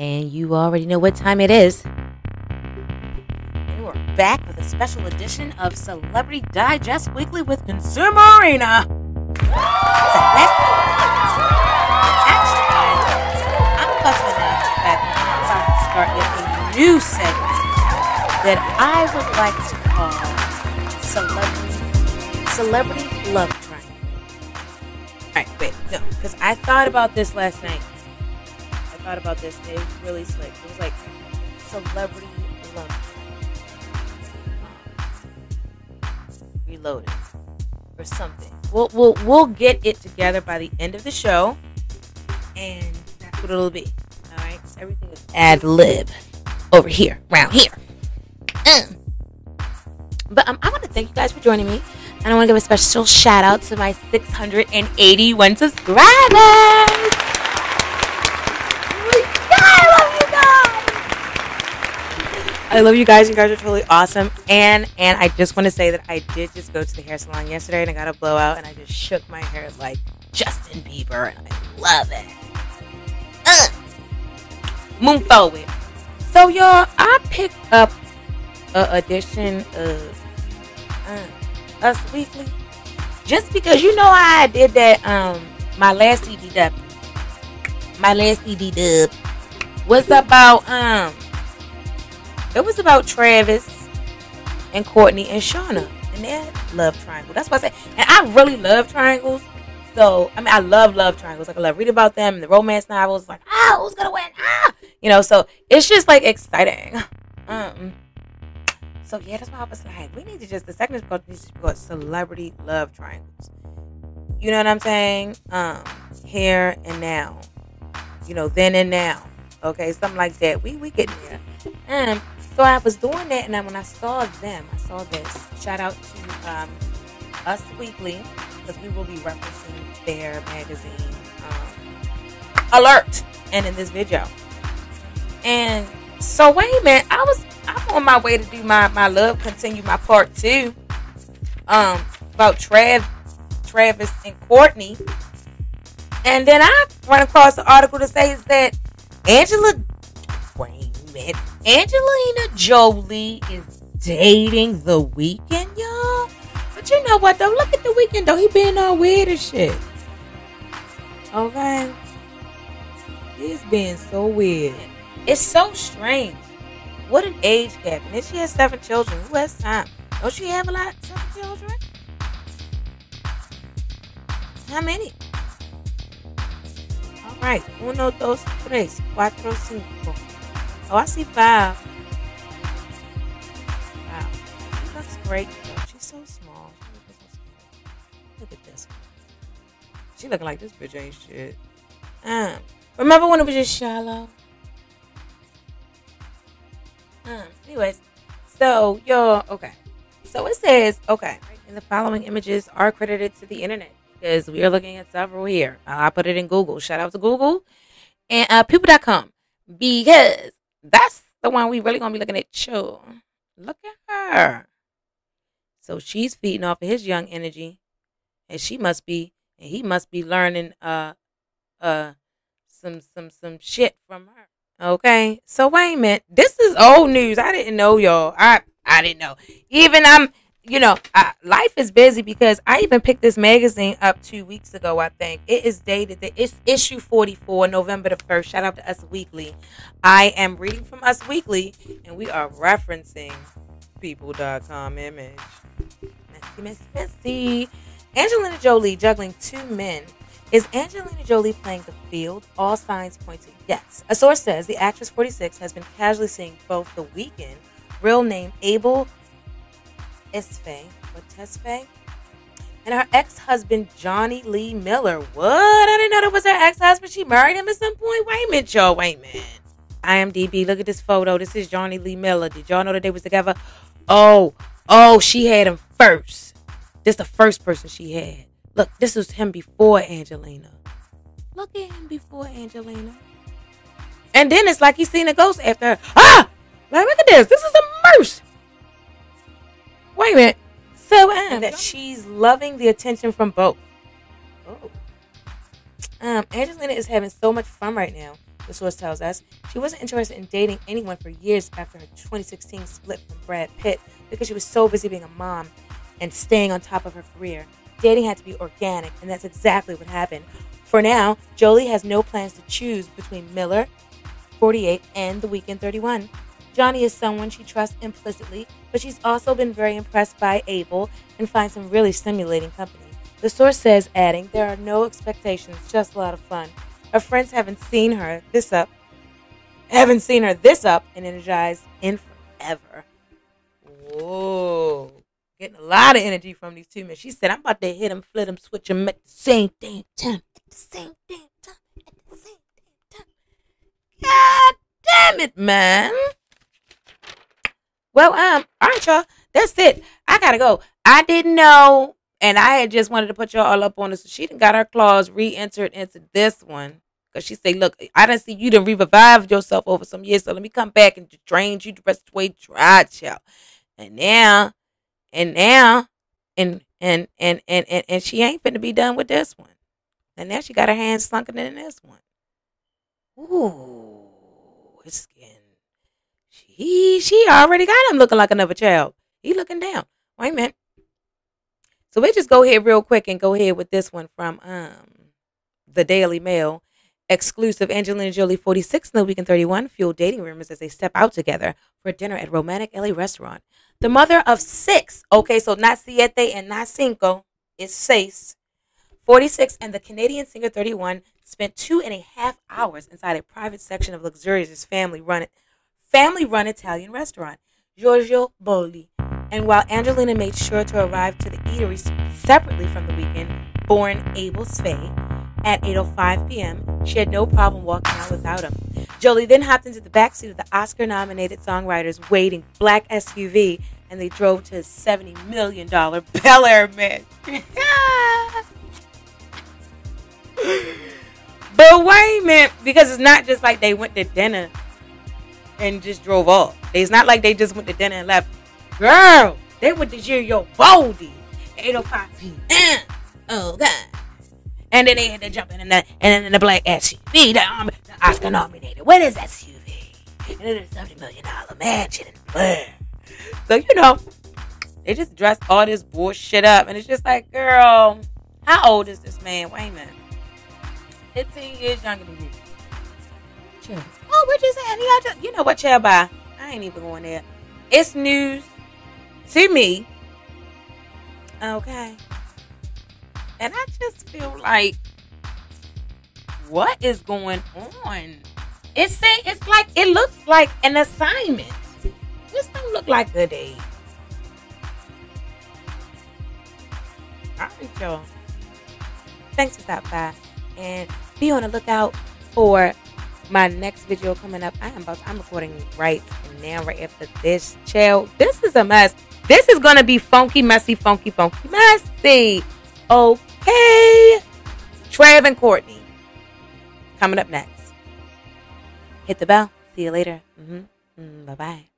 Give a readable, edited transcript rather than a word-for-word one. And you already know what time it is. And we're back with a special edition of Celebrity Digest Weekly with Consumer Arena. Actually, I'm busting out the fact that I'm about to start with a new segment that I would like to call Celebrity Love Triangle. All right, wait, no, because I thought about this last night. It was really slick. It was like Celebrity Love Triangle Reloaded or something. We'll get it together by the end of the show, and that's what it'll be. All right, everything is ad lib over here, round here. But I want to thank you guys for joining me, and I want to give a special shout out to my 681 subscribers. I love you guys. You guys are totally awesome. And I just want to say that I did just go to the hair salon yesterday and I got a blowout and I just shook my hair like Justin Bieber and I love it. Moon forward. So y'all, I picked up an edition of Us Weekly just because you know I did that. My last CD dub was about It was about Travis and Courtney and Shauna and their love triangle. That's what I said. And I really love triangles. So, I mean, I love love triangles. Like, I love reading about them and the romance novels. Like, who's going to win? You know, so it's just, like, exciting. So, yeah, that's why I was like, we need to just, the segment needs to be called Celebrity Love Triangles. You know what I'm saying? Here and now. You know, then and now. Okay, something like that. We getting there. So I was doing that, and then when I saw them, I saw this. Shout out to Us Weekly, because we will be referencing their magazine alert, and in this video. And so wait a minute, I'm on my way to do my love, continue my part two, about Travis and Courtney, and then I run across an article that says that Angelina Jolie is dating The Weeknd, y'all. But you know what, though? Look at The Weeknd, though. He being all weird and shit. Okay? He's being so weird. It's so strange. What an age gap. And then she has 7 children. Who has time? Don't she have a lot? 7 children? How many? All right. 1, 2, 3, 4, 5. Oh, I see 5. Wow. She looks great, though. She's so small. Look at this one. She looking like this bitch ain't shit. Remember when it was just shallow? Anyways. So, y'all, okay. So it says, okay. And the following images are credited to the internet. Because we are looking at several here. I put it in Google. Shout out to Google. And people.com. Because that's the one we really gonna be looking at. Chill. Look at her. So she's feeding off of his young energy, and he must be learning some shit from her. Okay. So wait a minute. This is old news. I didn't know, y'all. I didn't know. Even life is busy because I even picked this magazine up 2 weeks ago, I think. It is dated. It's issue 44, November the 1st. Shout out to Us Weekly. I am reading from Us Weekly, and we are referencing people.com image. Messy. Angelina Jolie juggling 2 men. Is Angelina Jolie playing the field? All signs point to yes. A source says the actress, 46, has been casually seeing both The Weeknd, real name Abel Tesfay, and her ex-husband Jonny Lee Miller. What? I didn't know that was her ex-husband. She married him at some point. Wait a minute, y'all. Wait a minute. IMDb. Look at this photo. This is Jonny Lee Miller. Did y'all know that they was together? Oh, she had him first. This the first person she had. Look, this was him before Angelina. Look at him before Angelina. And then it's like he's seen a ghost after her. Like, look at this. This is a mercy. Wait a minute. So that she's loving the attention from both. Angelina is having so much fun right now. the source tells us. She wasn't interested in dating anyone for years after her 2016 split from Brad Pitt because she was so busy being a mom and staying on top of her career. Dating had to be organic, and that's exactly what happened. For now, Jolie has no plans to choose between Miller, 48, and The Weeknd, 31. Jonny is someone she trusts implicitly, but she's also been very impressed by Abel and finds him really stimulating company. The source says, adding, there are no expectations, just a lot of fun. Her friends haven't seen her this up and energized in forever. Whoa. Getting a lot of energy from these 2 men. She said, I'm about to hit him, flit him, switch him at the same damn time. God damn it, man. Well, all right, y'all. That's it. I gotta go. I didn't know, and I had just wanted to put y'all all up on this. So she done got her claws re-entered into this one. Because she say, look, I done see you done revived yourself over some years, so let me come back and drain you the rest of the way dry, child. And now she ain't finna be done with this one. And now she got her hands sunken in this one. Ooh, it's getting... She already got him looking like another child. He looking down. Wait a minute. So we just go ahead real quick and go ahead with this one from the Daily Mail. Exclusive: Angelina Jolie, 46, in The Weeknd, 31, fuel dating rumors as they step out together for dinner at romantic LA restaurant. The mother of 6, okay, so not siete and not cinco, it's seis, 46, and the Canadian singer, 31, spent 2.5 hours inside a private section of luxurious family-run Italian restaurant, Giorgio Baldi. And while Angelina made sure to arrive to the eatery separately from The Weeknd, born Abel Tesfay, at 8:05 p.m., she had no problem walking out without him. Jolie then hopped into the backseat of the Oscar-nominated songwriter's waiting black SUV, and they drove to his $70 million Bel Air mansion. But wait a minute, because it's not just like they went to dinner and just drove off. It's not like they just went to dinner and left. Girl, they went to Giorgio Baldi at 8:05 p.m. Oh, God. And then they had to jump in and the black SUV, the Oscar nominated. What is SUV? And it is $70 million mansion in the world. So they just dressed all this bullshit up, and it's just like, girl, how old is this man? Wait a minute, 15 years younger than you. Chill. Oh, what you saying? Y'all just, you know what? Chill, bye. I ain't even going there. It's news to me. Okay. And I just feel like, what is going on? It looks like an assignment. This don't look like a date. All right, y'all. Thanks for stopping by. And be on the lookout for my next video coming up. I'm recording right now, right after this, child. This is a mess. This is going to be funky, messy. Okay, Trav and Courtney, coming up next. Hit the bell. See you later. Bye-bye.